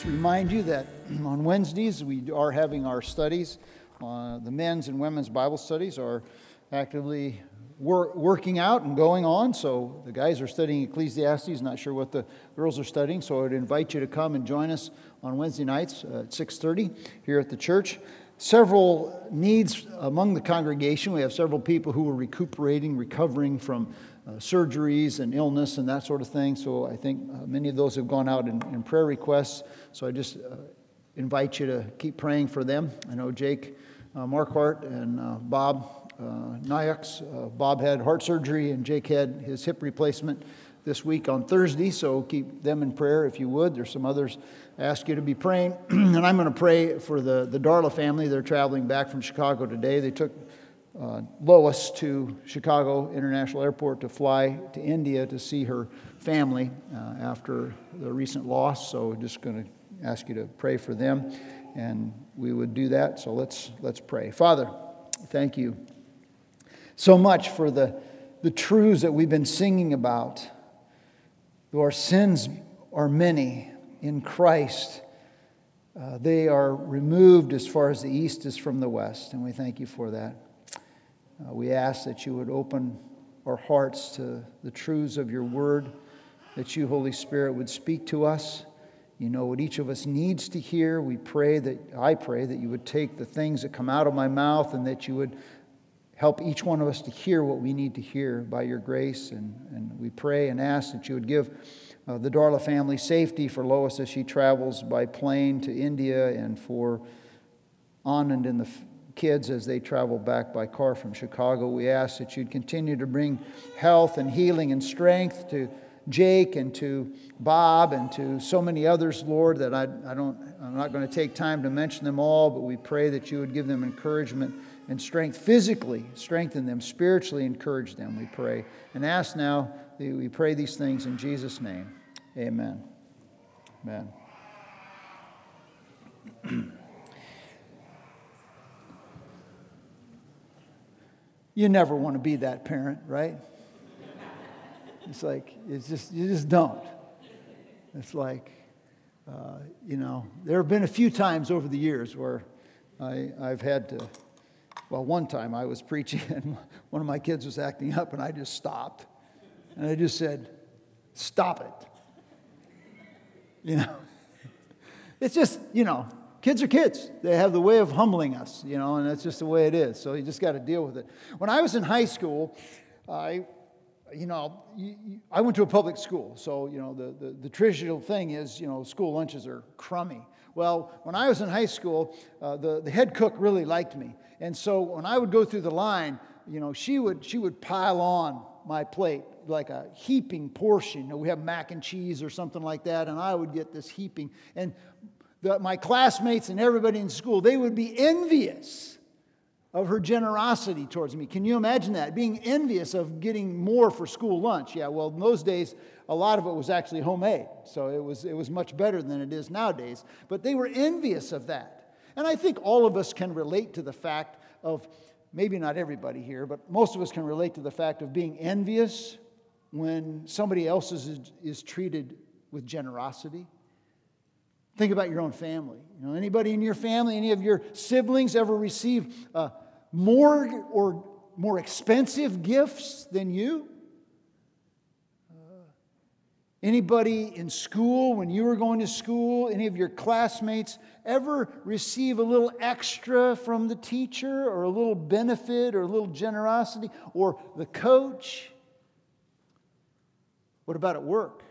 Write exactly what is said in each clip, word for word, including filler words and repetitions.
just remind you that on Wednesdays we are having our studies. Uh, the men's and women's Bible studies are actively wor- working out and going on. So the guys are studying Ecclesiastes. Not sure what the girls are studying. So I would invite you to come and join us on Wednesday nights uh, at six thirty here at the church. Several needs among the congregation. We have several people who are recuperating, recovering from uh, surgeries and illness and that sort of thing. So I think uh, many of those have gone out in, in prayer requests. So I just uh, invite you to keep praying for them. I know Jake uh, Marquardt and uh, Bob uh, Nyux. Uh, Bob had heart surgery and Jake had his hip replacement this week on Thursday, so keep them in prayer if you would. There's some others I ask you to be praying. And I'm going to pray for the, the Darla family. They're traveling back from Chicago today. They took uh, Lois to Chicago International Airport to fly to India to see her family uh, after the recent loss. So just going to ask you to pray for them, and we would do that. So let's let's pray. Father, thank you so much for the, the truths that we've been singing about. Though our sins are many, in Christ, uh, they are removed as far as the east is from the west, and we thank you for that. Uh, we ask that you would open our hearts to the truths of your word, that you, Holy Spirit, would speak to us. You know what each of us needs to hear. We pray that, I pray that you would take the things that come out of my mouth and that you would help each one of us to hear what we need to hear by your grace. And, and we pray and ask that you would give uh, the Darla family safety for Lois as she travels by plane to India, and for Anand and the f- kids as they travel back by car from Chicago. We ask that you'd continue to bring health and healing and strength to Jake and to Bob and to so many others, Lord, that I, I don't, I'm not going to take time to mention them all, but we pray that you would give them encouragement and strength physically, strengthen them, spiritually encourage them, we pray. And ask now that we pray these things in Jesus' name. Amen. Amen. You never want to be that parent, right? It's like, it's just, you just don't. It's like, uh, you know, there have been a few times over the years where I, I've had to. Well, one time I was preaching and one of my kids was acting up and I just stopped. And I just said, stop it. You know, it's just, you know, kids are kids. They have the way of humbling us, you know, and that's just the way it is. So you just got to deal with it. When I was in high school, I, you know, I went to a public school. So, you know, the, the, the traditional thing is, you know, school lunches are crummy. Well, when I was in high school, uh, the, the head cook really liked me. And so when I would go through the line, you know, she would she would pile on my plate like a heaping portion. You know, we have mac and cheese or something like that, and I would get this heaping. And the, my classmates and everybody in school, they would be envious of her generosity towards me. Can you imagine that? Being envious of getting more for school lunch. Yeah, well, in those days, a lot of it was actually homemade. So it was it was much better than it is nowadays. But they were envious of that. And I think all of us can relate to the fact of, maybe not everybody here, but most of us can relate to the fact of being envious when somebody else is, is treated with generosity. Think about your own family. You know, anybody in your family, any of your siblings ever receive uh, more or more expensive gifts than you? Anybody in school, when you were going to school, any of your classmates ever receive a little extra from the teacher or a little benefit or a little generosity or the coach? What about at work?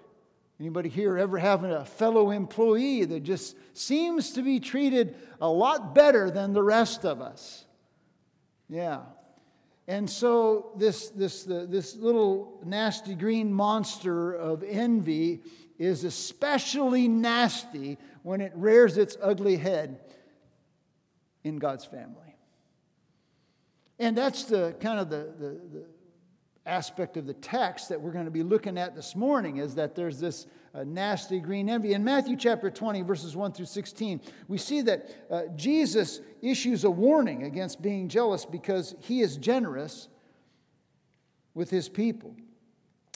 Anybody here ever having a fellow employee that just seems to be treated a lot better than the rest of us? Yeah. And so this this the, this little nasty green monster of envy is especially nasty when it rears its ugly head in God's family. And that's the kind of the, the, the aspect of the text that we're going to be looking at this morning, is that there's this uh, nasty green envy. In Matthew chapter twenty, verses one through sixteen, we see that uh, Jesus issues a warning against being jealous because he is generous with his people.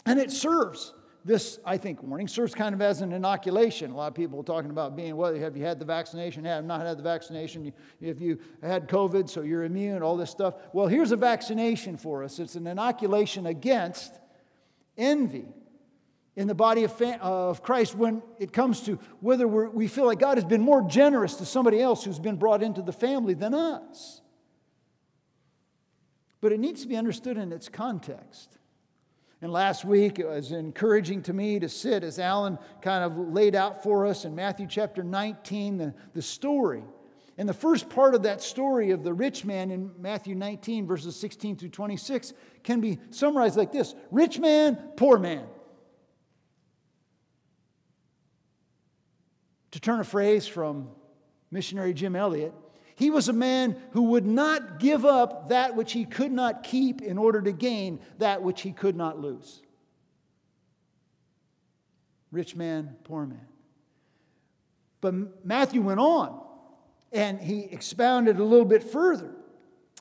And it serves this, I think, warning serves kind of as an inoculation. A lot of people are talking about being, well, have you had the vaccination? Have not had the vaccination. If you had COVID, so you're immune, all this stuff. Well, here's a vaccination for us. It's an inoculation against envy in the body of, fa- of Christ when it comes to whether we're, we feel like God has been more generous to somebody else who's been brought into the family than us. But it needs to be understood in its context. And last week, it was encouraging to me to sit, as Alan kind of laid out for us in Matthew chapter nineteen, the, the story. And the first part of that story of the rich man in Matthew nineteen, verses sixteen through twenty-six, can be summarized like this. Rich man, poor man. To turn a phrase from missionary Jim Elliot, he was a man who would not give up that which he could not keep in order to gain that which he could not lose. Rich man, poor man. But Matthew went on, and he expounded a little bit further.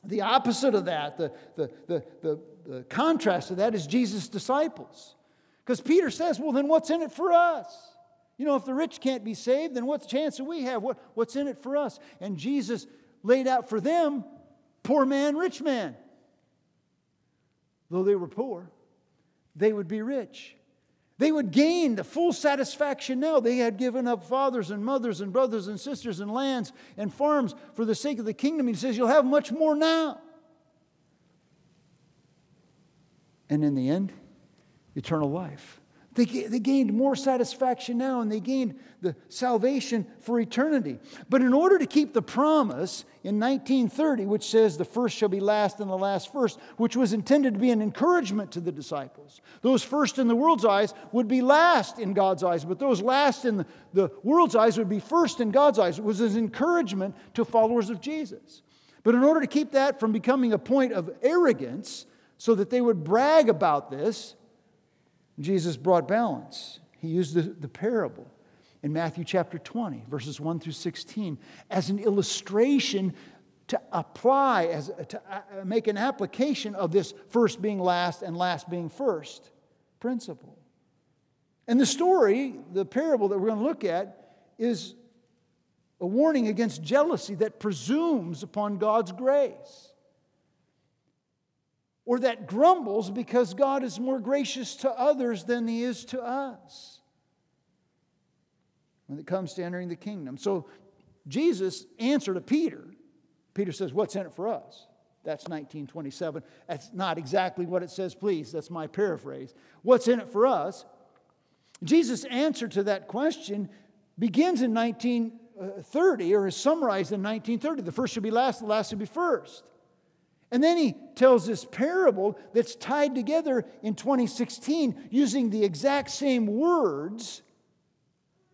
The opposite of that, the, the, the, the, the contrast of that is Jesus' disciples. Because Peter says, well, then what's in it for us? You know, if the rich can't be saved, then what's the chance that we have? What, what's in it for us? And Jesus laid out for them, poor man, rich man. Though they were poor, they would be rich. They would gain the full satisfaction now. They had given up fathers and mothers and brothers and sisters and lands and farms for the sake of the kingdom. He says, you'll have much more now. And in the end, eternal life. They, they gained more satisfaction now, and they gained the salvation for eternity. But in order to keep the promise in nineteen thirty, which says the first shall be last and the last first, which was intended to be an encouragement to the disciples. Those first in the world's eyes would be last in God's eyes, but those last in the, the world's eyes would be first in God's eyes. It was an encouragement to followers of Jesus. But in order to keep that from becoming a point of arrogance, so that they would brag about this, Jesus brought balance. He used the, the parable in Matthew chapter twenty, verses one through sixteen, as an illustration to apply, as to make an application of this first being last and last being first principle. And the story, the parable that we're going to look at, is a warning against jealousy that presumes upon God's grace. Or that grumbles because God is more gracious to others than He is to us when it comes to entering the kingdom. So Jesus answered to Peter. Peter says, what's in it for us? That's nineteen twenty-seven. That's not exactly what it says, please. That's my paraphrase. What's in it for us? Jesus' answer to that question begins in nineteen thirty, or is summarized in nineteen thirty. The first should be last, the last should be first. And then he tells this parable that's tied together in twenty sixteen using the exact same words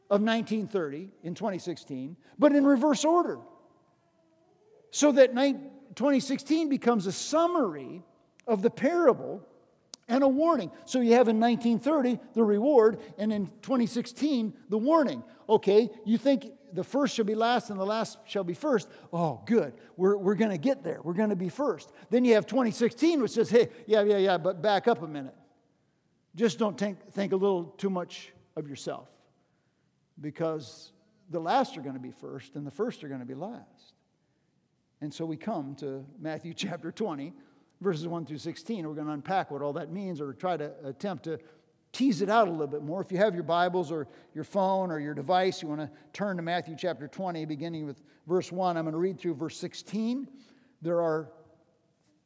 of nineteen thirty in twenty sixteen, but in reverse order. So that twenty sixteen becomes a summary of the parable and a warning. So you have in nineteen thirty the reward, and in twenty sixteen the warning. Okay, you think the first shall be last and the last shall be first. Oh, good. We're, we're going to get there. We're going to be first. Then you have twenty sixteen, which says, hey, yeah, yeah, yeah, but back up a minute. Just don't think, think a little too much of yourself, because the last are going to be first and the first are going to be last. And so we come to Matthew chapter twenty, verses one through sixteen. We're going to unpack what all that means, or try to attempt to tease it out a little bit more. If you have your Bibles or your phone or your device, you want to turn to Matthew chapter twenty, beginning with verse one. I'm going to read through verse sixteen. There are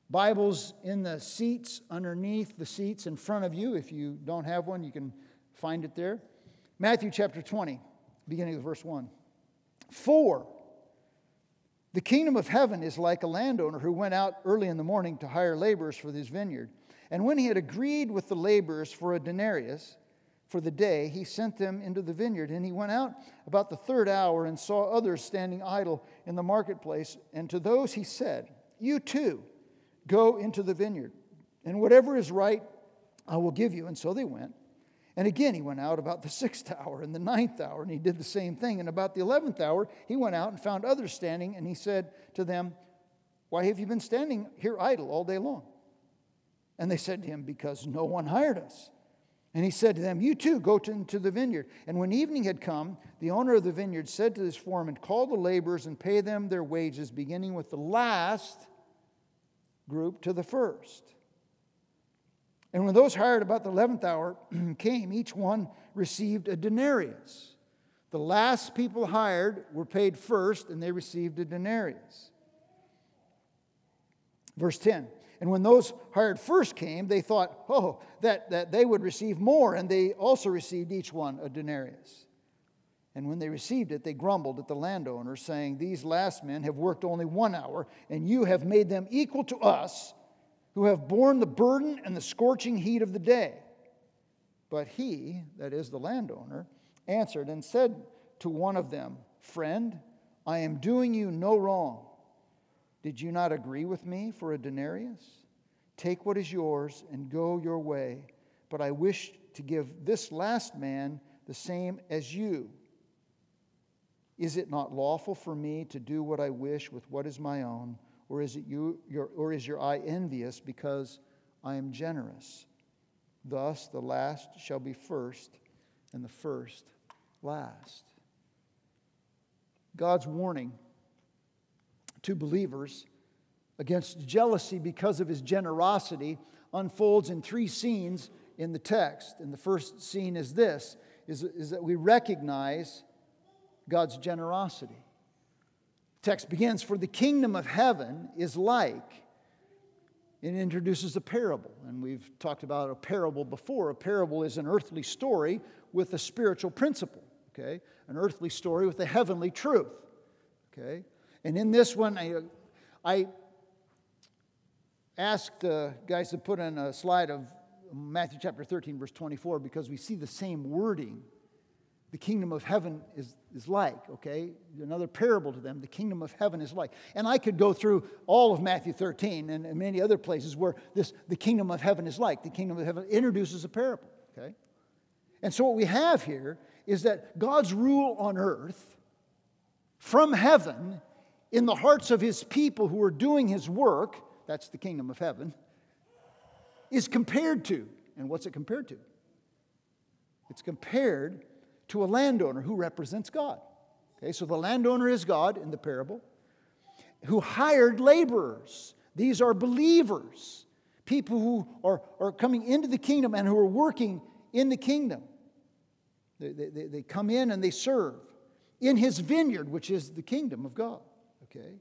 Bibles in the seats, underneath the seats in front of you. If you don't have one, you can find it there. Matthew chapter twenty, beginning with verse one. For the kingdom of heaven is like a landowner who went out early in the morning to hire laborers for his vineyard. And when he had agreed with the laborers for a denarius for the day, he sent them into the vineyard. And he went out about the third hour and saw others standing idle in the marketplace. And to those he said, you too, go into the vineyard, and whatever is right I will give you. And so they went. And again he went out about the sixth hour and the ninth hour, and he did the same thing. And about the eleventh hour he went out and found others standing, and he said to them, why have you been standing here idle all day long? And they said to him, because no one hired us. And he said to them, you too, go to, into the vineyard. And when evening had come, the owner of the vineyard said to his foreman, call the laborers and pay them their wages, beginning with the last group to the first. And when those hired about the eleventh hour came, each one received a denarius. The last people hired were paid first, and they received a denarius. Verse ten. And when those hired first came, they thought, oh, that, that they would receive more, and they also received each one a denarius. And when they received it, they grumbled at the landowner, saying, these last men have worked only one hour, and you have made them equal to us, who have borne the burden and the scorching heat of the day. But he, that is the landowner, answered and said to one of them, friend, I am doing you no wrong. Did you not agree with me for a denarius? Take what is yours and go your way. But I wish to give this last man the same as you. Is it not lawful for me to do what I wish with what is my own? Or is it you, your, or is your eye envious because I am generous? Thus the last shall be first, and the first last. God's warning to believers against jealousy because of his generosity unfolds in three scenes in the text. And the first scene is this, is, is that we recognize God's generosity. The text begins, for the kingdom of heaven is like. It introduces a parable, and we've talked about a parable before. A parable is an earthly story with a spiritual principle, okay? An earthly story with a heavenly truth, okay? And in this one, I, I asked the guys to put in a slide of Matthew chapter thirteen, verse twenty-four, because we see the same wording. The kingdom of heaven is, is like, okay? Another parable to them. The kingdom of heaven is like. And I could go through all of Matthew thirteen and, and many other places where this the kingdom of heaven is like. The kingdom of heaven introduces a parable, okay? And so what we have here is that God's rule on earth from heaven in the hearts of his people who are doing his work, that's the kingdom of heaven, is compared to, and what's it compared to? It's compared to, to a landowner who represents God. Okay, so the landowner is God in the parable, who hired laborers. These are believers, people who are, are coming into the kingdom and who are working in the kingdom. They, they, they come in and they serve in his vineyard, which is the kingdom of God. Okay,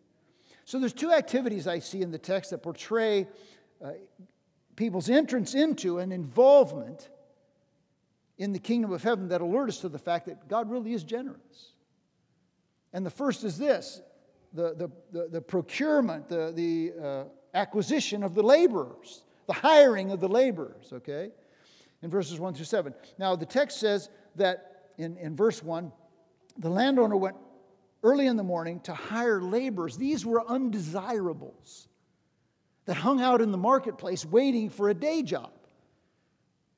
so there's two activities I see in the text that portray uh, people's entrance into and involvement in the kingdom of heaven that alert us to the fact that God really is generous. And the first is this, the, the, the, the procurement, the, the uh, acquisition of the laborers, the hiring of the laborers, okay? In verses one through seven. Now, the text says that in, in verse one, the landowner went early in the morning to hire laborers. These were undesirables that hung out in the marketplace waiting for a day job.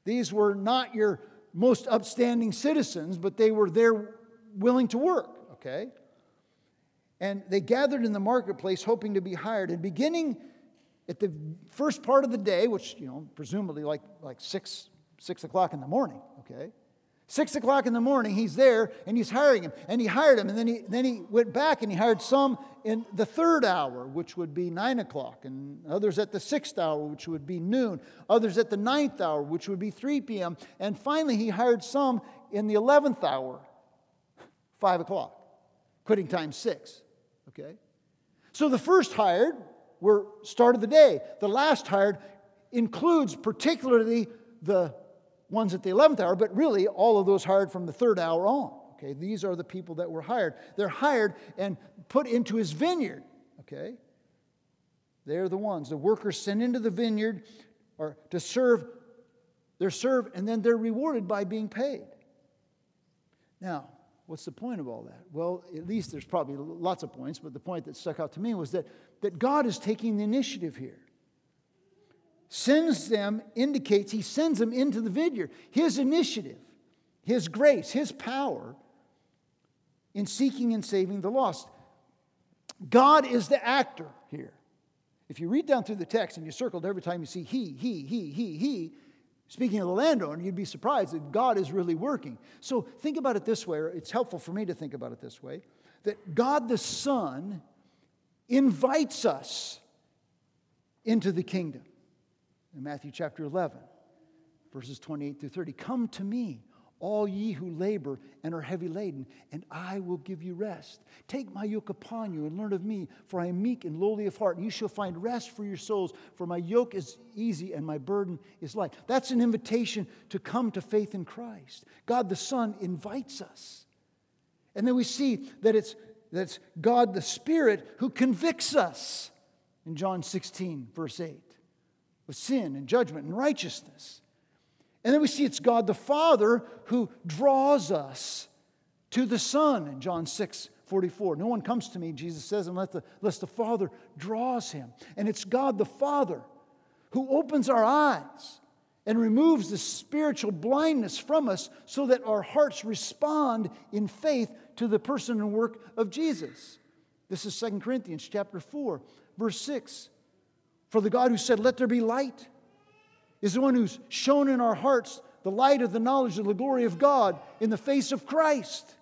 These were not your most upstanding citizens, but they were there willing to work, okay? And they gathered in the marketplace hoping to be hired. And beginning at the first part of the day, which, you know, presumably like, like six, six o'clock in the morning, okay? Six o'clock in the morning, he's there and he's hiring him. And he hired him, and then he, then he went back and he hired some in the third hour, which would be nine o'clock, and others at the sixth hour, which would be noon, others at the ninth hour, which would be three p.m., and finally he hired some in the eleventh hour, five o'clock, quitting time six, okay? So the first hired were start of the day. The last hired includes particularly the ones at the eleventh hour, but really all of those hired from the third hour on. Okay, these are the people that were hired. They're hired and put into his vineyard. Okay, they're the ones. The workers sent into the vineyard are to serve. They're served, and then they're rewarded by being paid. Now, what's the point of all that? Well, at least there's probably lots of points, but the point that stuck out to me was that, that God is taking the initiative here. Sends them, indicates he sends them into the vineyard. His initiative, his grace, his power in seeking and saving the lost. God is the actor here. If you read down through the text and you circled every time you see he, he, he, he, he, Speaking of the landowner, you'd be surprised that God is really working. So think about it this way, or it's helpful for me to think about it this way, that God the Son invites us into the kingdom. In Matthew chapter eleven, verses twenty-eight through thirty, "Come to me, all ye who labor and are heavy laden, and I will give you rest. Take my yoke upon you and learn of me, for I am meek and lowly of heart, and you shall find rest for your souls, for my yoke is easy and my burden is light." That's an invitation to come to faith in Christ. God the Son invites us. And then we see that it's, that it's God the Spirit who convicts us in John sixteen, verse eight, with sin and judgment and righteousness. And then we see it's God the Father who draws us to the Son in John six forty-four. "No one comes to me," Jesus says, "unless the, unless the Father draws him." And it's God the Father who opens our eyes and removes the spiritual blindness from us so that our hearts respond in faith to the person and work of Jesus. This is Second Corinthians chapter four, verse six. "For the God who said, 'Let there be light,' is the one who's shown in our hearts the light of the knowledge of the glory of God in the face of Christ."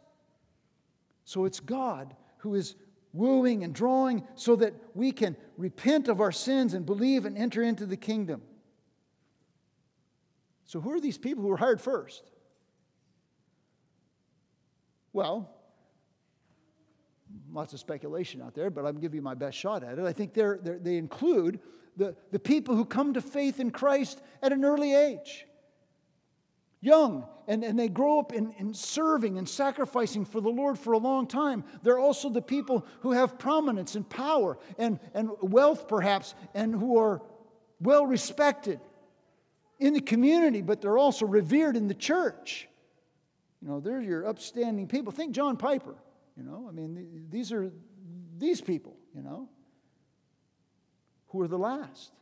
So it's God who is wooing and drawing so that we can repent of our sins and believe and enter into the kingdom. So who are these people who were hired first? Well, lots of speculation out there, but I'm giving you my best shot at it. I think they're, they're, they include the, the people who come to faith in Christ at an early age, young, and, and they grow up in, in serving and sacrificing for the Lord for a long time. They're also the people who have prominence and power and, and wealth, perhaps, and who are well respected in the community, but they're also revered in the church. You know, they're your upstanding people. Think John Piper. You know, I mean, these are these people, you know, who are the last.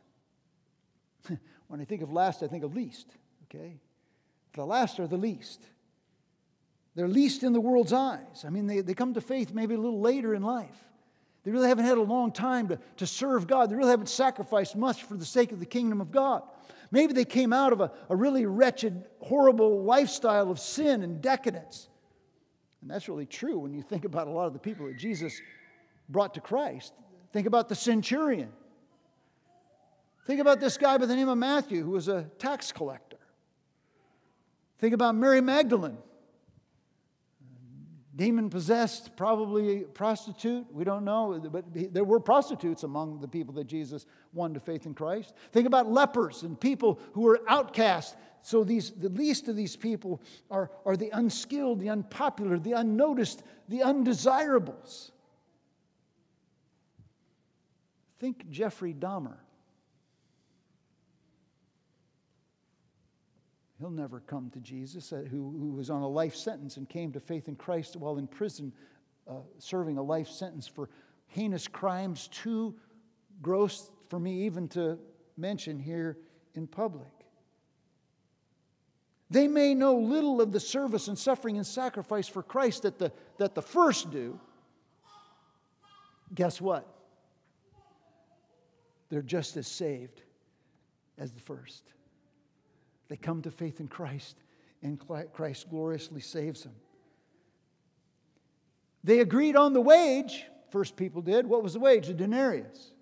When I think of last, I think of least, okay? The last are the least. They're least in the world's eyes. I mean, they, they come to faith maybe a little later in life. They really haven't had a long time to, to serve God. They really haven't sacrificed much for the sake of the kingdom of God. Maybe they came out of a, a really wretched, horrible lifestyle of sin and decadence. And that's really true when you think about a lot of the people that Jesus brought to Christ. Think about the centurion. Think about this guy by the name of Matthew, who was a tax collector. Think about Mary Magdalene, demon-possessed, probably a prostitute. We don't know, but there were prostitutes among the people that Jesus won to faith in Christ. Think about lepers and people who were outcasts. So these, the least of these people are, are the unskilled, the unpopular, the unnoticed, the undesirables. Think Jeffrey Dahmer. He'll never come to Jesus, who, who was on a life sentence and came to faith in Christ while in prison, uh, serving a life sentence for heinous crimes too gross for me even to mention here in public. They may know little of the service and suffering and sacrifice for Christ that the, that the first do. Guess what? They're just as saved as the first. They come to faith in Christ, and Christ gloriously saves them. They agreed on the wage. First people did. What was the wage? A denarius.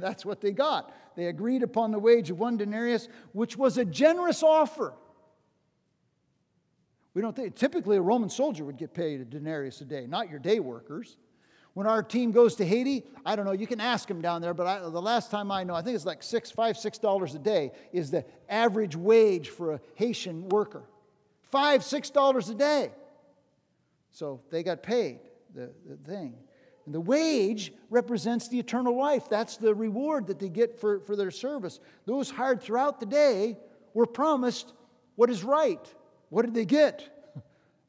That's what they got. They agreed upon the wage of one denarius, which was a generous offer. We don't think, typically a Roman soldier would get paid a denarius a day, not your day workers. When our team goes to Haiti, I don't know, you can ask them down there, but I, the last time I know, I think it's like six, five, six dollars a day is the average wage for a Haitian worker. Five, six dollars a day. So they got paid, the, the thing. And the wage represents the eternal life. That's the reward that they get for, for their service. Those hired throughout the day were promised what is right. What did they get?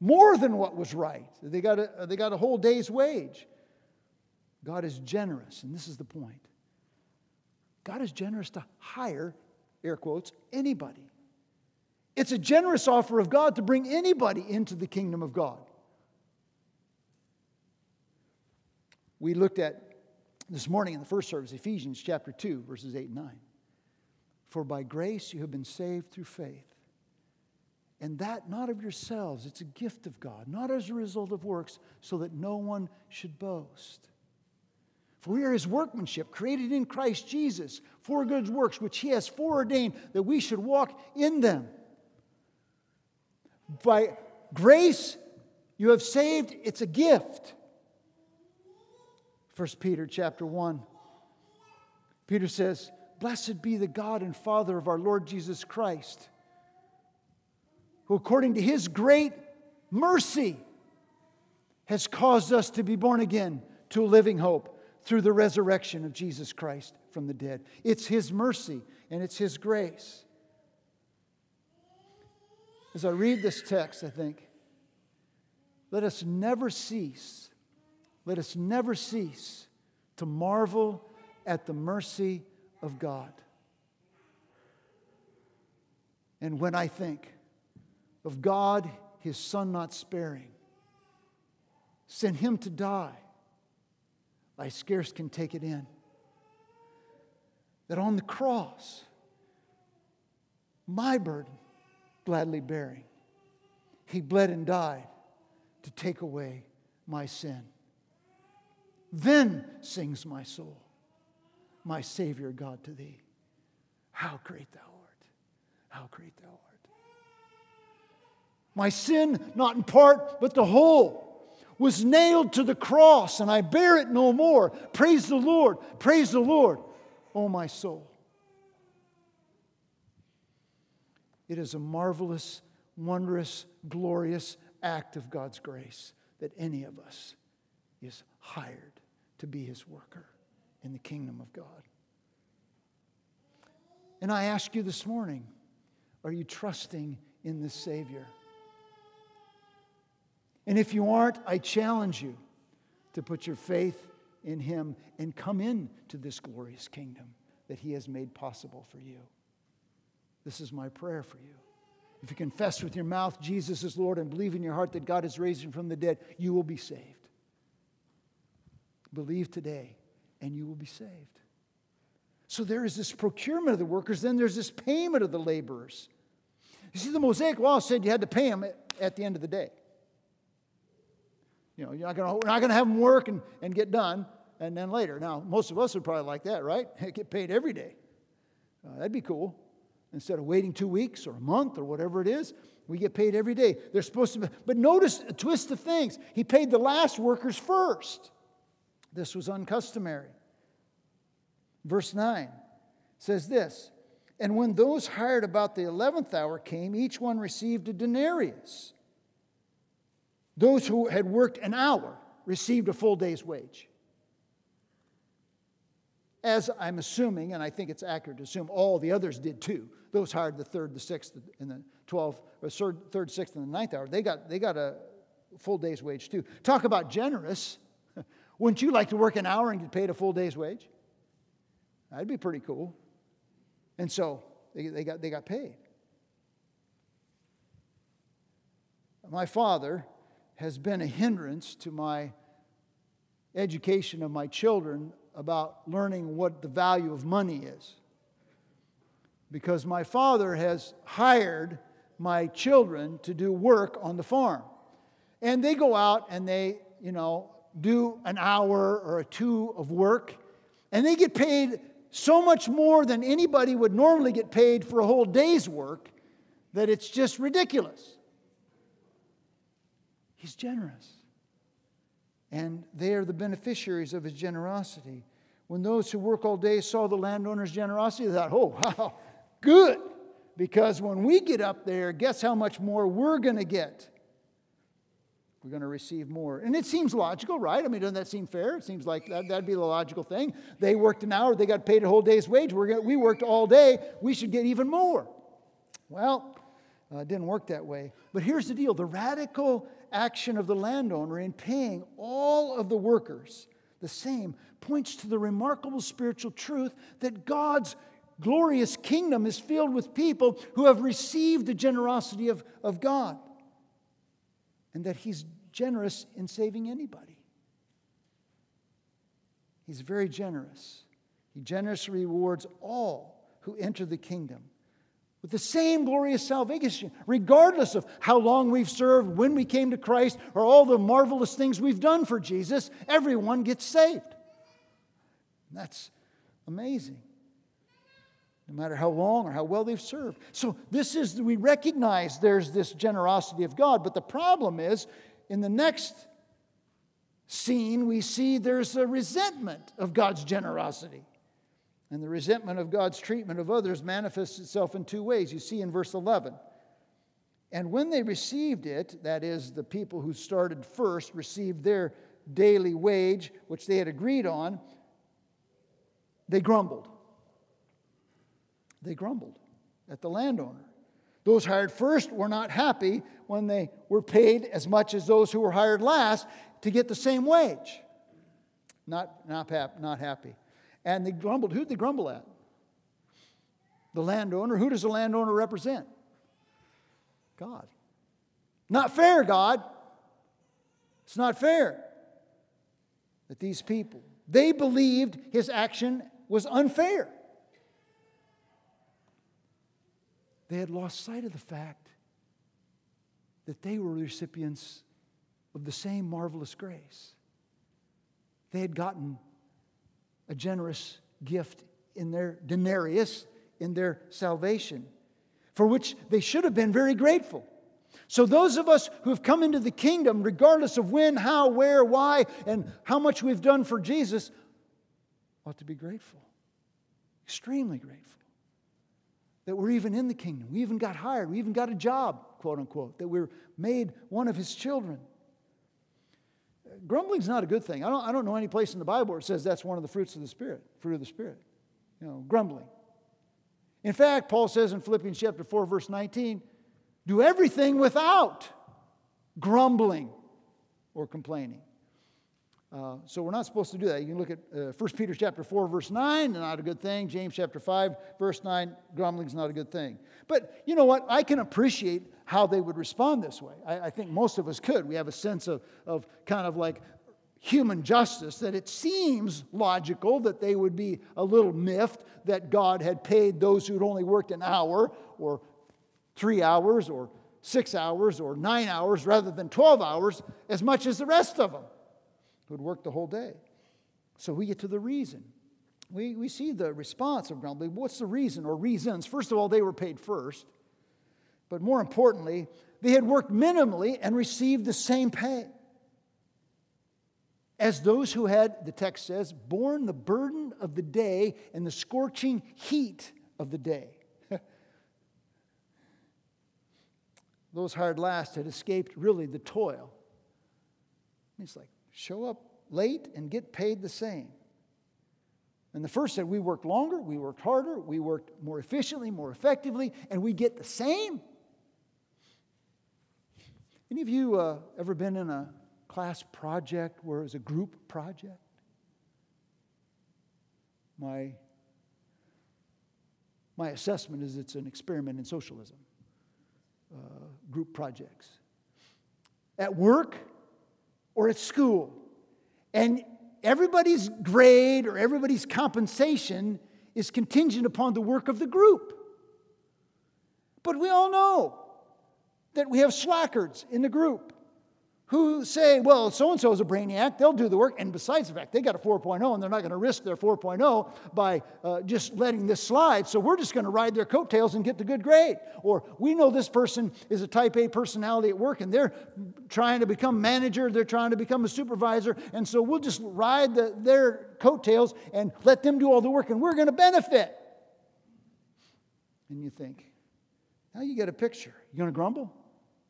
More than what was right. They got a, they got a whole day's wage. God is generous, and this is the point. God is generous to hire, air quotes, anybody. It's a generous offer of God to bring anybody into the kingdom of God. We looked at this morning in the first service, Ephesians chapter two, verses eight and nine. For by grace you have been saved through faith. And that not of yourselves, it's a gift of God, not as a result of works, so that no one should boast. For we are his workmanship, created in Christ Jesus, for good works, which he has foreordained that we should walk in them. By grace you have saved, it's a gift. First Peter chapter one. Peter says, "Blessed be the God and Father of our Lord Jesus Christ, who according to his great mercy has caused us to be born again to a living hope through the resurrection of Jesus Christ from the dead." It's his mercy and it's his grace. As I read this text, I think, let us never cease, let us never cease to marvel at the mercy of God. And when I think of God, his Son not sparing, sent him to die, I scarce can take it in. That on the cross, my burden gladly bearing, he bled and died to take away my sin. Then sings my soul, my Savior God, to thee. How great thou art! How great thou art! My sin, not in part, but the whole, was nailed to the cross, and I bear it no more. Praise the Lord, praise the Lord, O my soul. It is a marvelous, wondrous, glorious act of God's grace that any of us is hired to be his worker in the kingdom of God. And I ask you this morning, are you trusting in this Savior? And if you aren't, I challenge you to put your faith in him and come into this glorious kingdom that he has made possible for you. This is my prayer for you. If you confess with your mouth Jesus is Lord and believe in your heart that God has raised him from the dead, you will be saved. Believe today and you will be saved. So there is this procurement of the workers, then there's this payment of the laborers. You see, the Mosaic law said you had to pay them at the end of the day. You know, you're not gonna, we're not going to have them work and, and get done and then later. Now, most of us would probably like that, right? Get paid every day. Uh, that'd be cool. Instead of waiting two weeks or a month or whatever it is, we get paid every day. They're supposed to be, but notice a twist of things. He paid the last workers first. This was uncustomary. Verse nine says this, "And when those hired about the eleventh hour came, each one received a denarius. Those who had worked an hour received a full day's wage." As I'm assuming, and I think it's accurate to assume, all the others did too. Those hired the third, the sixth, and the twelfth, or third, third, sixth, and the ninth hour. They got they got a full day's wage too. Talk about generous. Wouldn't you like to work an hour and get paid a full day's wage? That'd be pretty cool. And so they, they got they got paid. My father has been a hindrance to my education of my children about learning what the value of money is. Because my father has hired my children to do work on the farm. And they go out and they, you know, do an hour or two of work, and they get paid so much more than anybody would normally get paid for a whole day's work that it's just ridiculous. He's generous. And they are the beneficiaries of his generosity. When those who work all day saw the landowner's generosity, they thought, oh, wow, good. Because when we get up there, guess how much more we're going to get? We're going to receive more. And it seems logical, right? I mean, doesn't that seem fair? It seems like that, that'd be the logical thing. They worked an hour. They got paid a whole day's wage. We're gonna, we worked all day. We should get even more. Well, uh, it didn't work that way. But here's the deal. The radical action of the landowner in paying all of the workers the same points to the remarkable spiritual truth that God's glorious kingdom is filled with people who have received the generosity of, of God, and that he's generous in saving anybody. He's very generous. He generously rewards all who enter the kingdom with the same glorious salvation, regardless of how long we've served, when we came to Christ, or all the marvelous things we've done for Jesus. Everyone gets saved. That's amazing. No matter how long or how well they've served. So this is, we recognize there's this generosity of God, but the problem is, in the next scene, we see there's a resentment of God's generosity. And the resentment of God's treatment of others manifests itself in two ways. You see in verse eleven. And when they received it, that is, the people who started first received their daily wage, which they had agreed on, they grumbled. They grumbled at the landowner. Those hired first were not happy when they were paid as much as those who were hired last to get the same wage. Not, not, hap- not happy. And they grumbled. Who'd they grumble at? The landowner. Who does the landowner represent? God. Not fair, God. It's not fair that these people, they believed his action was unfair. They had lost sight of the fact that they were recipients of the same marvelous grace. They had gotten a generous gift in their denarius, in their salvation, for which they should have been very grateful. So those of us who have come into the kingdom, regardless of when, how, where, why, and how much we've done for Jesus, ought to be grateful, extremely grateful, that we're even in the kingdom. We even got hired. We even got a job, quote unquote, that we're made one of his children. Grumbling's not a good thing. I don't, I don't know any place in the Bible where it says that's one of the fruits of the Spirit, fruit of the Spirit, you know, grumbling. In fact, Paul says in Philippians chapter four, verse nineteen, do everything without grumbling or complaining. Uh, so we're not supposed to do that. You can look at uh, First Peter chapter four, verse nine, not a good thing. James chapter five, verse nine, grumbling's not a good thing. But you know what? I can appreciate how they would respond this way. I, I think most of us could. We have a sense of, of kind of like human justice, that it seems logical that they would be a little miffed that God had paid those who'd only worked an hour or three hours or six hours or nine hours rather than twelve hours as much as the rest of them who'd worked the whole day. So we get to the reason. We, we see the response of grumbling. What's the reason or reasons? First of all, they were paid first. But more importantly, they had worked minimally and received the same pay as those who had, the text says, borne the burden of the day and the scorching heat of the day. Those hired last had escaped really the toil. It's like, show up late and get paid the same. And the first said, we worked longer, we worked harder, we worked more efficiently, more effectively, and we get the same. Any of you uh, ever been in a class project where it was a group project? My, my assessment is it's an experiment in socialism. Uh, group projects. At work, or at school. And everybody's grade or everybody's compensation is contingent upon the work of the group. But we all know that we have slackers in the group who say, well, so-and-so is a brainiac, they'll do the work. And besides the fact, they got a four point oh and they're not going to risk their four point oh by uh, just letting this slide. So we're just going to ride their coattails and get the good grade. Or we know this person is a type A personality at work and they're trying to become manager, they're trying to become a supervisor. And so we'll just ride the, their coattails and let them do all the work and we're going to benefit. And you think, now you get a picture. You going to grumble?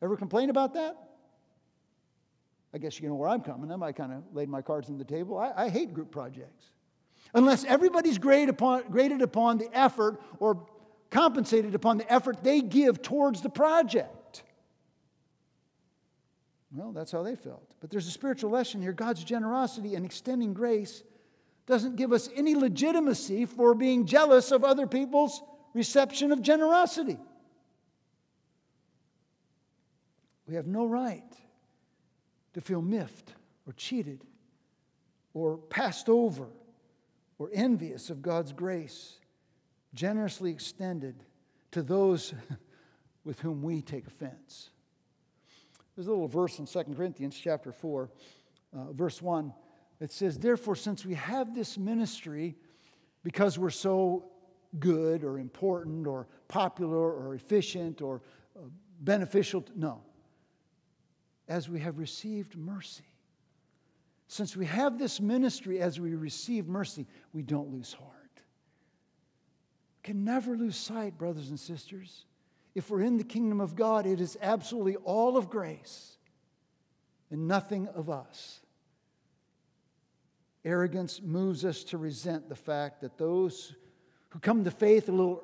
Ever complain about that? I guess you know where I'm coming from. I kind of laid my cards on the table. I, I hate group projects. Unless everybody's grade upon, graded upon the effort or compensated upon the effort they give towards the project. Well, that's how they felt. But there's a spiritual lesson here. God's generosity and extending grace doesn't give us any legitimacy for being jealous of other people's reception of generosity. We have no right to feel miffed or cheated or passed over or envious of God's grace generously extended to those with whom we take offense. There's a little verse in Second Corinthians chapter four, uh, verse one. It says, therefore, since we have this ministry, because we're so good or important or popular or efficient or uh, beneficial, to, no. As we have received mercy. Since we have this ministry, as we receive mercy, we don't lose heart. We can never lose sight, brothers and sisters. If we're in the kingdom of God, it is absolutely all of grace and nothing of us. Arrogance moves us to resent the fact that those who come to faith a little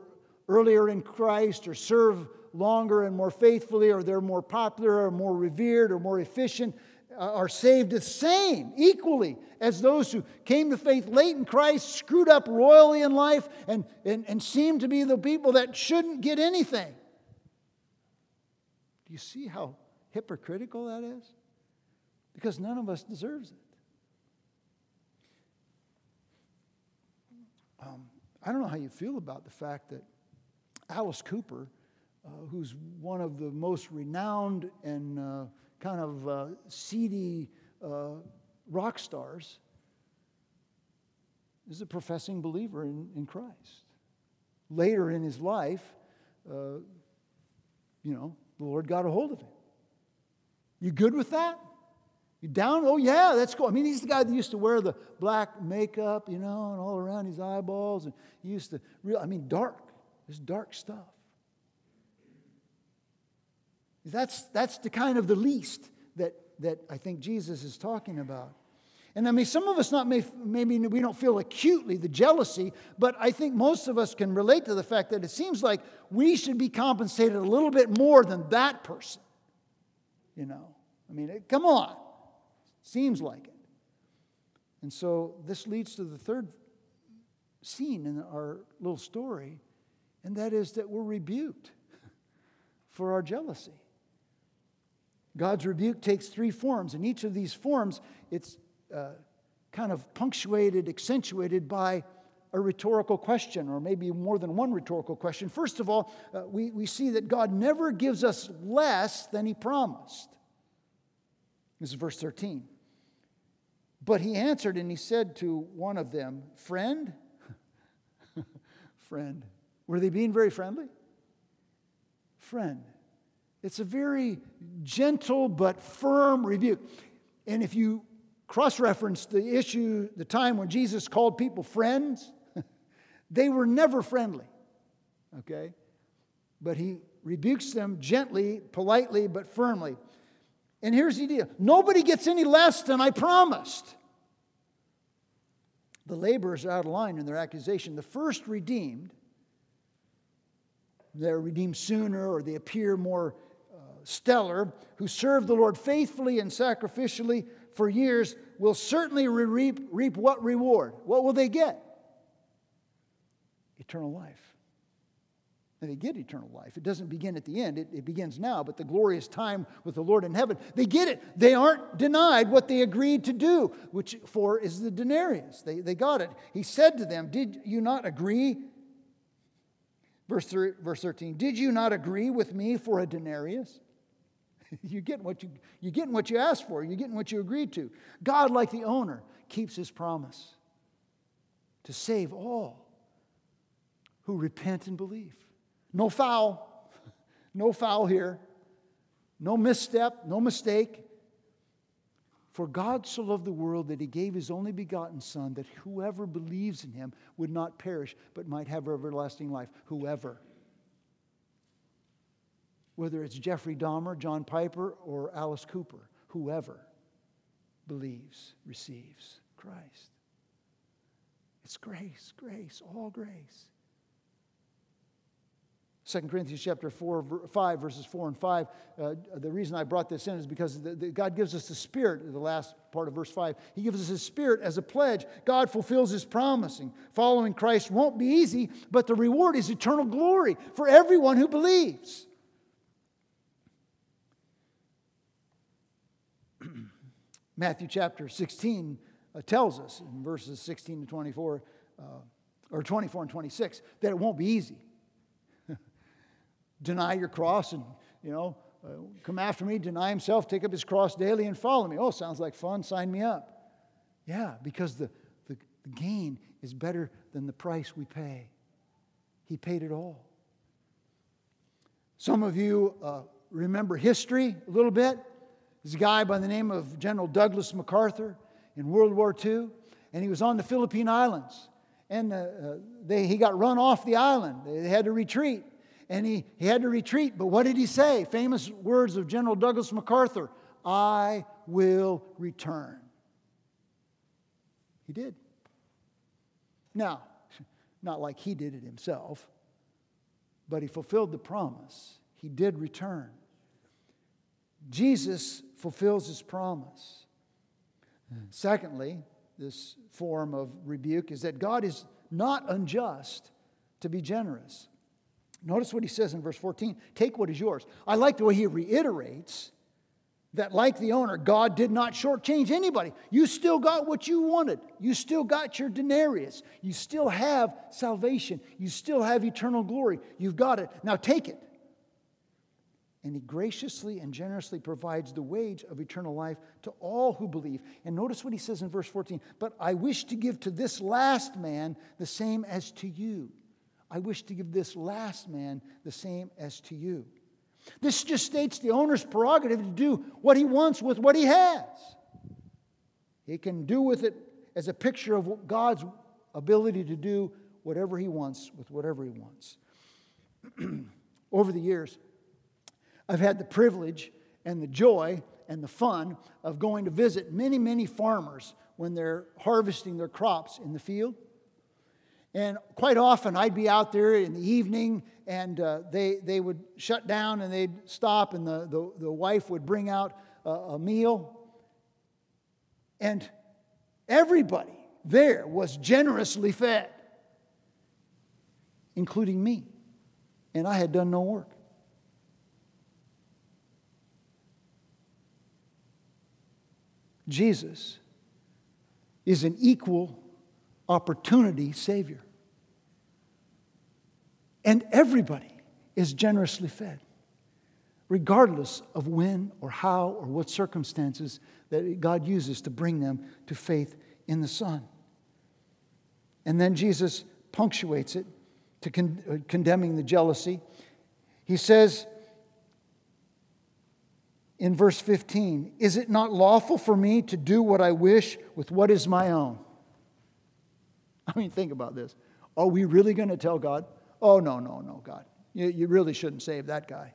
earlier in Christ or serve longer and more faithfully, or they're more popular or more revered or more efficient, are saved the same, equally, as those who came to faith late in Christ, screwed up royally in life, and, and, and seem to be the people that shouldn't get anything. Do you see how hypocritical that is? Because none of us deserves it. Um, I don't know how you feel about the fact that Alice Cooper, uh, who's one of the most renowned and uh, kind of uh, seedy uh, rock stars, is a professing believer in, in Christ. Later in his life, uh, you know, the Lord got a hold of him. You good with that? You down? Oh, yeah, that's cool. I mean, he's the guy that used to wear the black makeup, you know, and all around his eyeballs. And he used to, real, I mean, dark. It's dark stuff. That's, that's the kind of the least that, that I think Jesus is talking about. And I mean, some of us not may, maybe we don't feel acutely the jealousy, but I think most of us can relate to the fact that it seems like we should be compensated a little bit more than that person. You know, I mean, it, come on. Seems like it. And so this leads to the third scene in our little story, and that is that we're rebuked for our jealousy. God's rebuke takes three forms, and each of these forms, it's uh, kind of punctuated, accentuated by a rhetorical question, or maybe more than one rhetorical question. First of all, uh, we, we see that God never gives us less than he promised. This is verse thirteen. But he answered and he said to one of them, friend, friend. Were they being very friendly? Friend. It's a very gentle but firm rebuke. And if you cross-reference the issue, the time when Jesus called people friends, they were never friendly. Okay? But he rebukes them gently, politely, but firmly. And here's the deal. Nobody gets any less than I promised. The laborers are out of line in their accusation. The first redeemed, they're redeemed sooner, or they appear more uh, stellar, who served the Lord faithfully and sacrificially for years, will certainly reap, reap what reward? What will they get? Eternal life. And they get eternal life. It doesn't begin at the end. It, it begins now, but the glorious time with the Lord in heaven. They get it. They aren't denied what they agreed to do, which for is the denarius. They, they got it. He said to them, did you not agree? Verse thirteen, did you not agree with me for a denarius? You're getting what you, you're getting what you asked for. You're getting what you agreed to. God, like the owner, keeps his promise to save all who repent and believe. No foul, no foul here, no misstep, no mistake. For God so loved the world that he gave his only begotten Son, that whoever believes in him would not perish, but might have everlasting life. Whoever. Whether it's Jeffrey Dahmer, John Piper, or Alice Cooper, whoever believes, receives Christ. It's grace, grace, all grace. Second Corinthians chapter four, five, verses four and five. Uh, the reason I brought this in is because the, the, God gives us the Spirit, the last part of verse five. He gives us His Spirit as a pledge. God fulfills His promise. Following Christ won't be easy, but the reward is eternal glory for everyone who believes. Matthew chapter sixteen uh, tells us in verses sixteen to twenty-four, uh, or twenty-four and twenty-six, that it won't be easy. Deny your cross and, you know, uh, come after me, deny himself, take up his cross daily and follow me. Oh, sounds like fun. Sign me up. Yeah, because the, the, the gain is better than the price we pay. He paid it all. Some of you uh, remember history a little bit. There's a guy by the name of General Douglas MacArthur in World War Two, and he was on the Philippine Islands. And uh, they, he got run off the island. They had to retreat. And he, he had to retreat, but what did he say? Famous words of General Douglas MacArthur, "I will return." He did. Now, not like he did it himself, but he fulfilled the promise. He did return. Jesus fulfills his promise. Mm. Secondly, this form of rebuke is that God is not unjust to be generous. Notice what he says in verse fourteen. Take what is yours. I like the way he reiterates that, like the owner, God did not shortchange anybody. You still got what you wanted. You still got your denarius. You still have salvation. You still have eternal glory. You've got it. Now take it. And he graciously and generously provides the wage of eternal life to all who believe. And notice what he says in verse fourteen. But I wish to give to this last man the same as to you. I wish to give this last man the same as to you. This just states the owner's prerogative to do what he wants with what he has. He can do with it as a picture of God's ability to do whatever he wants with whatever he wants. Over the years, I've had the privilege and the joy and the fun of going to visit many, many farmers when they're harvesting their crops in the field. And quite often, I'd be out there in the evening, and uh, they they would shut down, and they'd stop, and the, the, the wife would bring out a, a meal. And everybody there was generously fed, including me. And I had done no work. Jesus is an equal opportunity Savior. And everybody is generously fed, regardless of when or how or what circumstances that God uses to bring them to faith in the Son. And then Jesus punctuates it to con- uh, condemning the jealousy. He says in verse fifteen, "Is it not lawful for me to do what I wish with what is my own?" I mean, think about this. Are we really going to tell God, oh, no, no, no, God, you, you really shouldn't save that guy.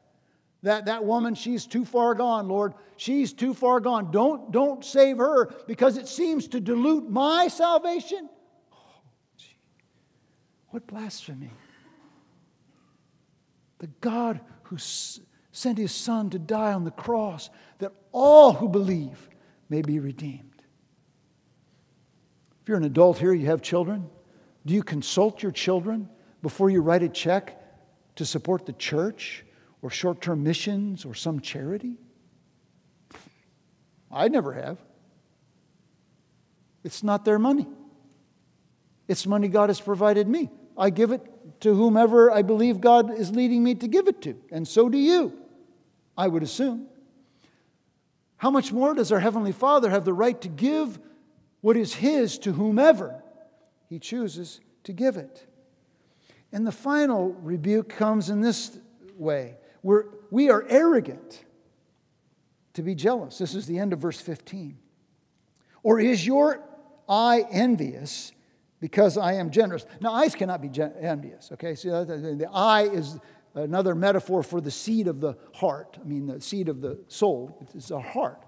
That that woman, she's too far gone, Lord. She's too far gone. Don't, don't save her because it seems to dilute my salvation. Oh, gee. What blasphemy. The God who s- sent his Son to die on the cross that all who believe may be redeemed. If you're an adult here, you have children. Do you consult your children before you write a check to support the church or short-term missions or some charity? I never have. It's not their money. It's money God has provided me. I give it to whomever I believe God is leading me to give it to, and so do you, I would assume. How much more does our Heavenly Father have the right to give what is his to whomever he chooses to give it? And the final rebuke comes in this way. We're, we are arrogant to be jealous. This is the end of verse fifteen. Or is your eye envious because I am generous? Now, eyes cannot be gen- envious, okay? See, the eye is another metaphor for the seed of the heart. I mean, the seed of the soul. It's a heart.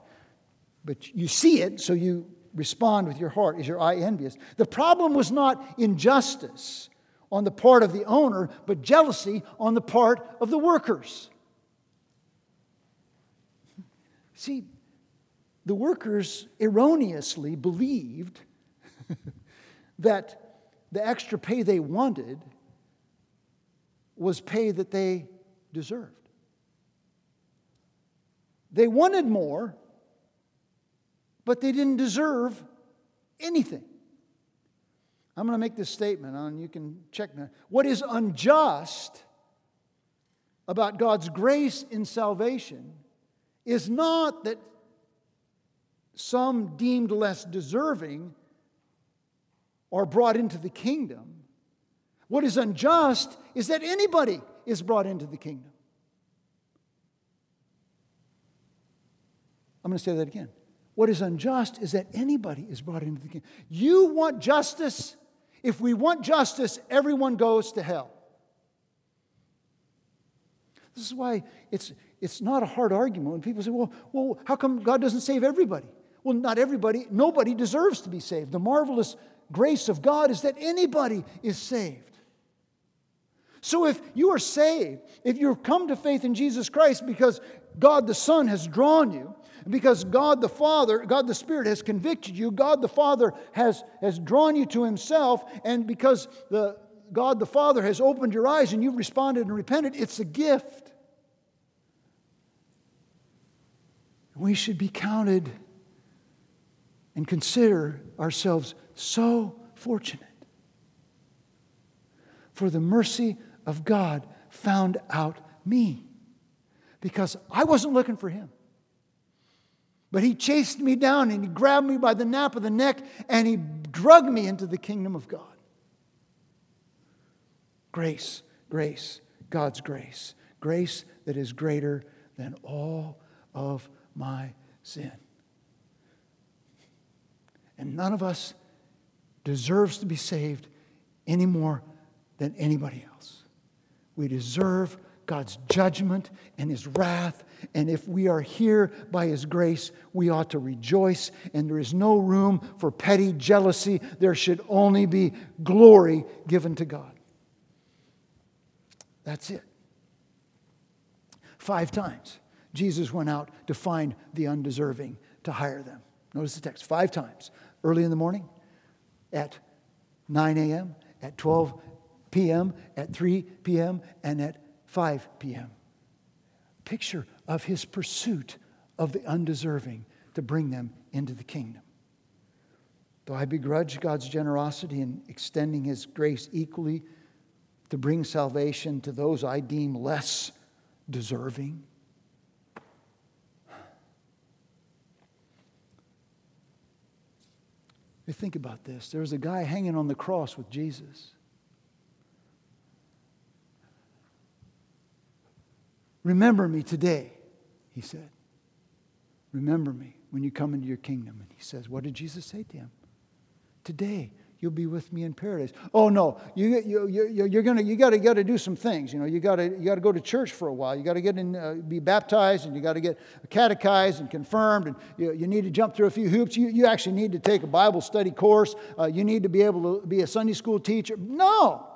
But you see it, so you respond with your heart. Is your eye envious? The problem was not injustice on the part of the owner, but jealousy on the part of the workers. See, the workers erroneously believed that the extra pay they wanted was pay that they deserved. They wanted more, but they didn't deserve anything. I'm going to make this statement, and you can check me. What is unjust about God's grace in salvation is not that some deemed less deserving are brought into the kingdom. What is unjust is that anybody is brought into the kingdom. I'm going to say that again. What is unjust is that anybody is brought into the kingdom. You want justice? If we want justice, everyone goes to hell. This is why it's it's not a hard argument when people say, well, well, how come God doesn't save everybody? Well, not everybody. Nobody deserves to be saved. The marvelous grace of God is that anybody is saved. So if you are saved, if you've come to faith in Jesus Christ because God the Son has drawn you, because God the Father, God the Spirit has convicted you, God the Father has, has drawn you to Himself, and because the God the Father has opened your eyes and you've responded and repented, it's a gift. We should be counted and consider ourselves so fortunate for the mercy of God found out me, because I wasn't looking for Him. But He chased me down and He grabbed me by the nape of the neck and He dragged me into the kingdom of God. Grace, grace, God's grace. Grace that is greater than all of my sin. And none of us deserves to be saved any more than anybody else. We deserve God's judgment and His wrath. And if we are here by His grace, we ought to rejoice. And there is no room for petty jealousy. There should only be glory given to God. That's it. Five times Jesus went out to find the undeserving, to hire them. Notice the text. Five times. Early in the morning, at nine a.m., at twelve p.m., at three p.m., and at five p.m. Picture of His pursuit of the undeserving to bring them into the kingdom. Though I begrudge God's generosity in extending His grace equally to bring salvation to those I deem less deserving, you think about this. There was a guy hanging on the cross with Jesus. Remember me today, he said. Remember me when you come into your kingdom. And he says, what did Jesus say to him? Today, you'll be with me in paradise. Oh no, you you you you're gonna you gotta gotta do some things. You know, you gotta you gotta go to church for a while. You gotta get in, uh, be baptized, and you gotta get catechized and confirmed. And you you need to jump through a few hoops. You you actually need to take a Bible study course. Uh, you need to be able to be a Sunday school teacher. No,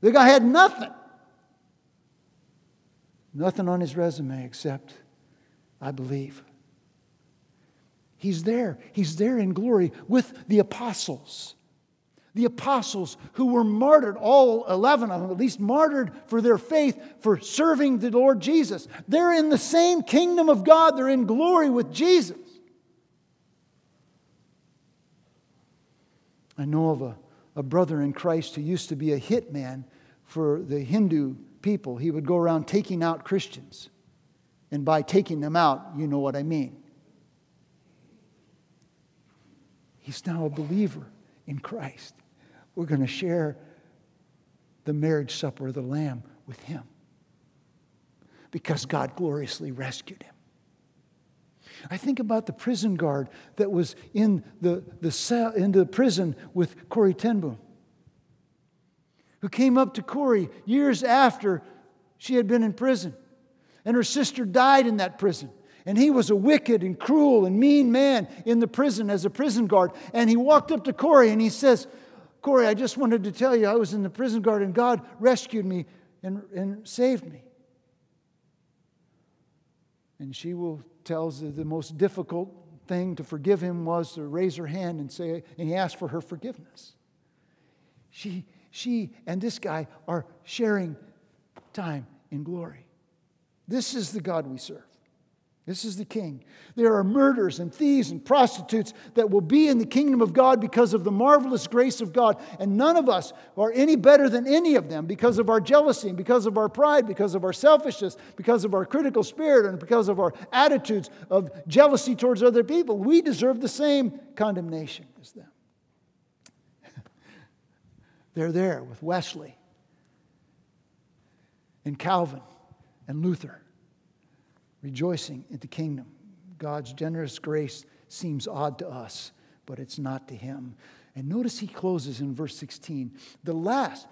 the guy had nothing. Nothing on his resume except, I believe. He's there. He's there in glory with the apostles. The apostles who were martyred, all eleven of them, at least martyred for their faith, for serving the Lord Jesus. They're in the same kingdom of God. They're in glory with Jesus. I know of a, a brother in Christ who used to be a hitman for the Hindu people. He would go around taking out Christians. And by taking them out, you know what I mean. He's now a believer in Christ. We're going to share the marriage supper of the Lamb with him because God gloriously rescued him. I think about the prison guard that was in the, the cell, in the prison with Corrie Ten Boom, who came up to Corrie years after she had been in prison, and her sister died in that prison. And he was a wicked and cruel and mean man in the prison as a prison guard. And he walked up to Corrie and he says, Corrie, I just wanted to tell you I was in the prison guard and God rescued me and, and saved me. And she will tells that the most difficult thing to forgive him was to raise her hand and say, and he asked for her forgiveness. She, she and this guy are sharing time in glory. This is the God we serve. This is the king. There are murders and thieves and prostitutes that will be in the kingdom of God because of the marvelous grace of God. And none of us are any better than any of them because of our jealousy and because of our pride, because of our selfishness, because of our critical spirit, and because of our attitudes of jealousy towards other people. We deserve the same condemnation as them. They're there with Wesley and Calvin and Luther, rejoicing in the kingdom. God's generous grace seems odd to us, but it's not to him. And notice he closes in verse sixteen. The last,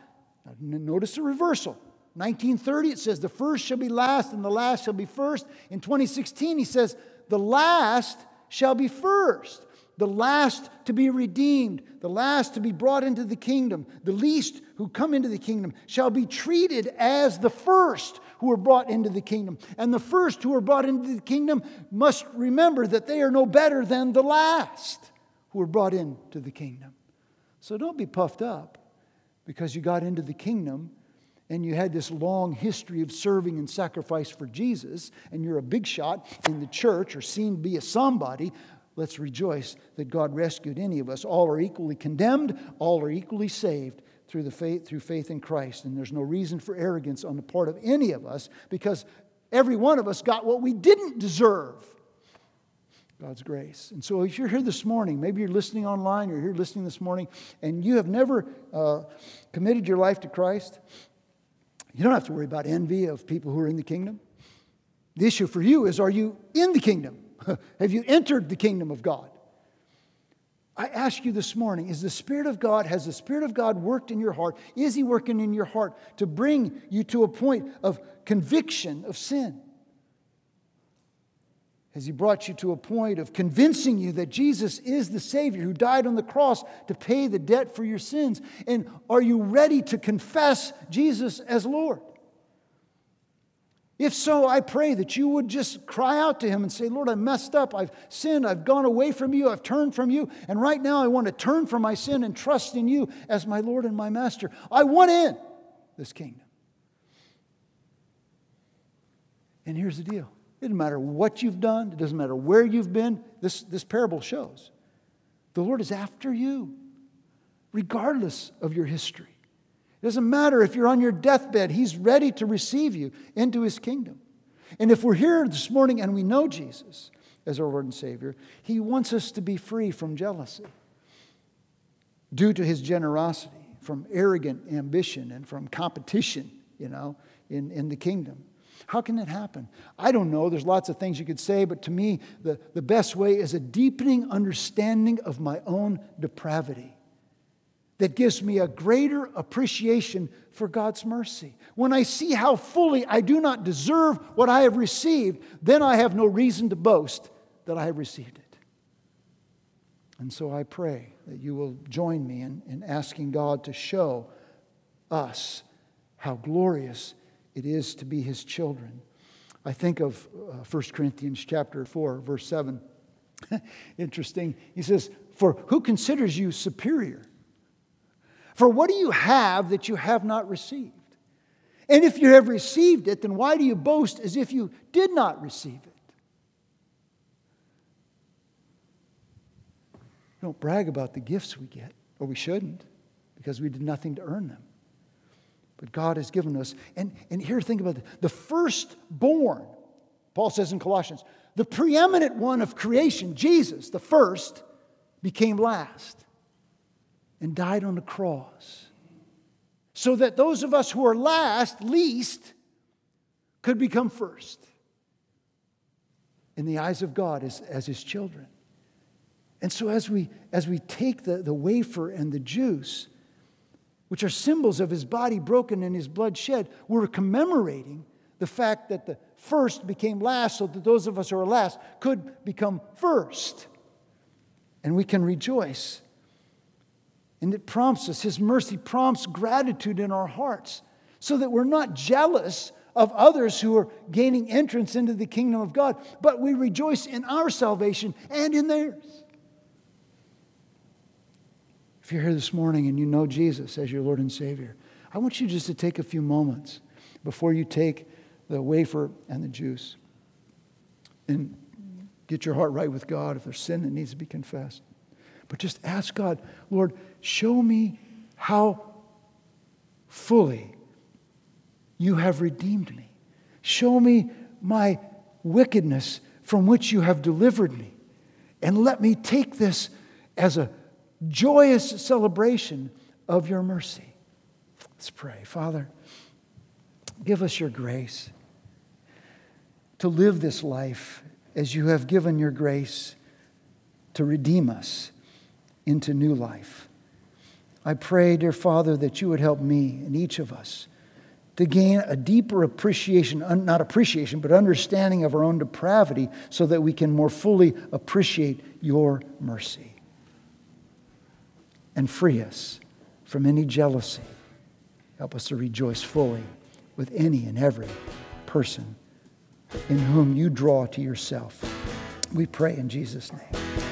notice the reversal. nineteen thirty, it says, the first shall be last, and the last shall be first. In twenty sixteen, he says, the last shall be first. The last to be redeemed, the last to be brought into the kingdom, the least who come into the kingdom shall be treated as the first who are brought into the kingdom. And the first who are brought into the kingdom must remember that they are no better than the last who are brought into the kingdom. So don't be puffed up because you got into the kingdom and you had this long history of serving and sacrifice for Jesus, and you're a big shot in the church or seen to be a somebody. Let's rejoice that God rescued any of us. All are equally condemned. All are equally saved through the faith, through faith in Christ. And there's no reason for arrogance on the part of any of us because every one of us got what we didn't deserve. God's grace. And so if you're here this morning, maybe you're listening online, you're here listening this morning, and you have never uh, committed your life to Christ, you don't have to worry about envy of people who are in the kingdom. The issue for you is, are you in the kingdom? Have you entered the kingdom of God? I ask you this morning, is the Spirit of God, has the Spirit of God worked in your heart? Is He working in your heart to bring you to a point of conviction of sin? Has He brought you to a point of convincing you that Jesus is the Savior who died on the cross to pay the debt for your sins? And are you ready to confess Jesus as Lord? If so, I pray that you would just cry out to Him and say, Lord, I messed up, I've sinned, I've gone away from You, I've turned from You, and right now I want to turn from my sin and trust in You as my Lord and my Master. I want in this kingdom. And here's the deal. It doesn't matter what you've done, it doesn't matter where you've been, this, this parable shows. The Lord is after you, regardless of your history. It doesn't matter if you're on your deathbed. He's ready to receive you into His kingdom. And if we're here this morning and we know Jesus as our Lord and Savior, He wants us to be free from jealousy due to His generosity, from arrogant ambition, and from competition, you know, in, in the kingdom. How can that happen? I don't know. There's lots of things you could say, but to me, the, the best way is a deepening understanding of my own depravity. That gives me a greater appreciation for God's mercy. When I see how fully I do not deserve what I have received, then I have no reason to boast that I have received it. And so I pray that you will join me in, in asking God to show us how glorious it is to be His children. I think of uh, First Corinthians chapter four, verse seven. Interesting. He says, "For who considers you superior? For what do you have that you have not received? And if you have received it, then why do you boast as if you did not receive it?" We don't brag about the gifts we get, or we shouldn't, because we did nothing to earn them. But God has given us, and, and here, think about this, the firstborn, Paul says in Colossians, the preeminent one of creation, Jesus, the first, became last. And died on the cross, so that those of us who are last, least, could become first in the eyes of God as, as His children. And so as we as we take the, the wafer and the juice, which are symbols of His body broken and His blood shed, we're commemorating the fact that the first became last, so that those of us who are last could become first. And we can rejoice. And it prompts us, His mercy prompts gratitude in our hearts so that we're not jealous of others who are gaining entrance into the kingdom of God, but we rejoice in our salvation and in theirs. If you're here this morning and you know Jesus as your Lord and Savior, I want you just to take a few moments before you take the wafer and the juice and get your heart right with God if there's sin that needs to be confessed. But just ask God, Lord, show me how fully you have redeemed me. Show me my wickedness from which you have delivered me. And let me take this as a joyous celebration of your mercy. Let's pray. Father, give us your grace to live this life as you have given your grace to redeem us into new life. I pray, dear Father, that you would help me and each of us to gain a deeper appreciation, not appreciation, but understanding of our own depravity so that we can more fully appreciate your mercy. And free us from any jealousy. Help us to rejoice fully with any and every person in whom you draw to yourself. We pray in Jesus' name.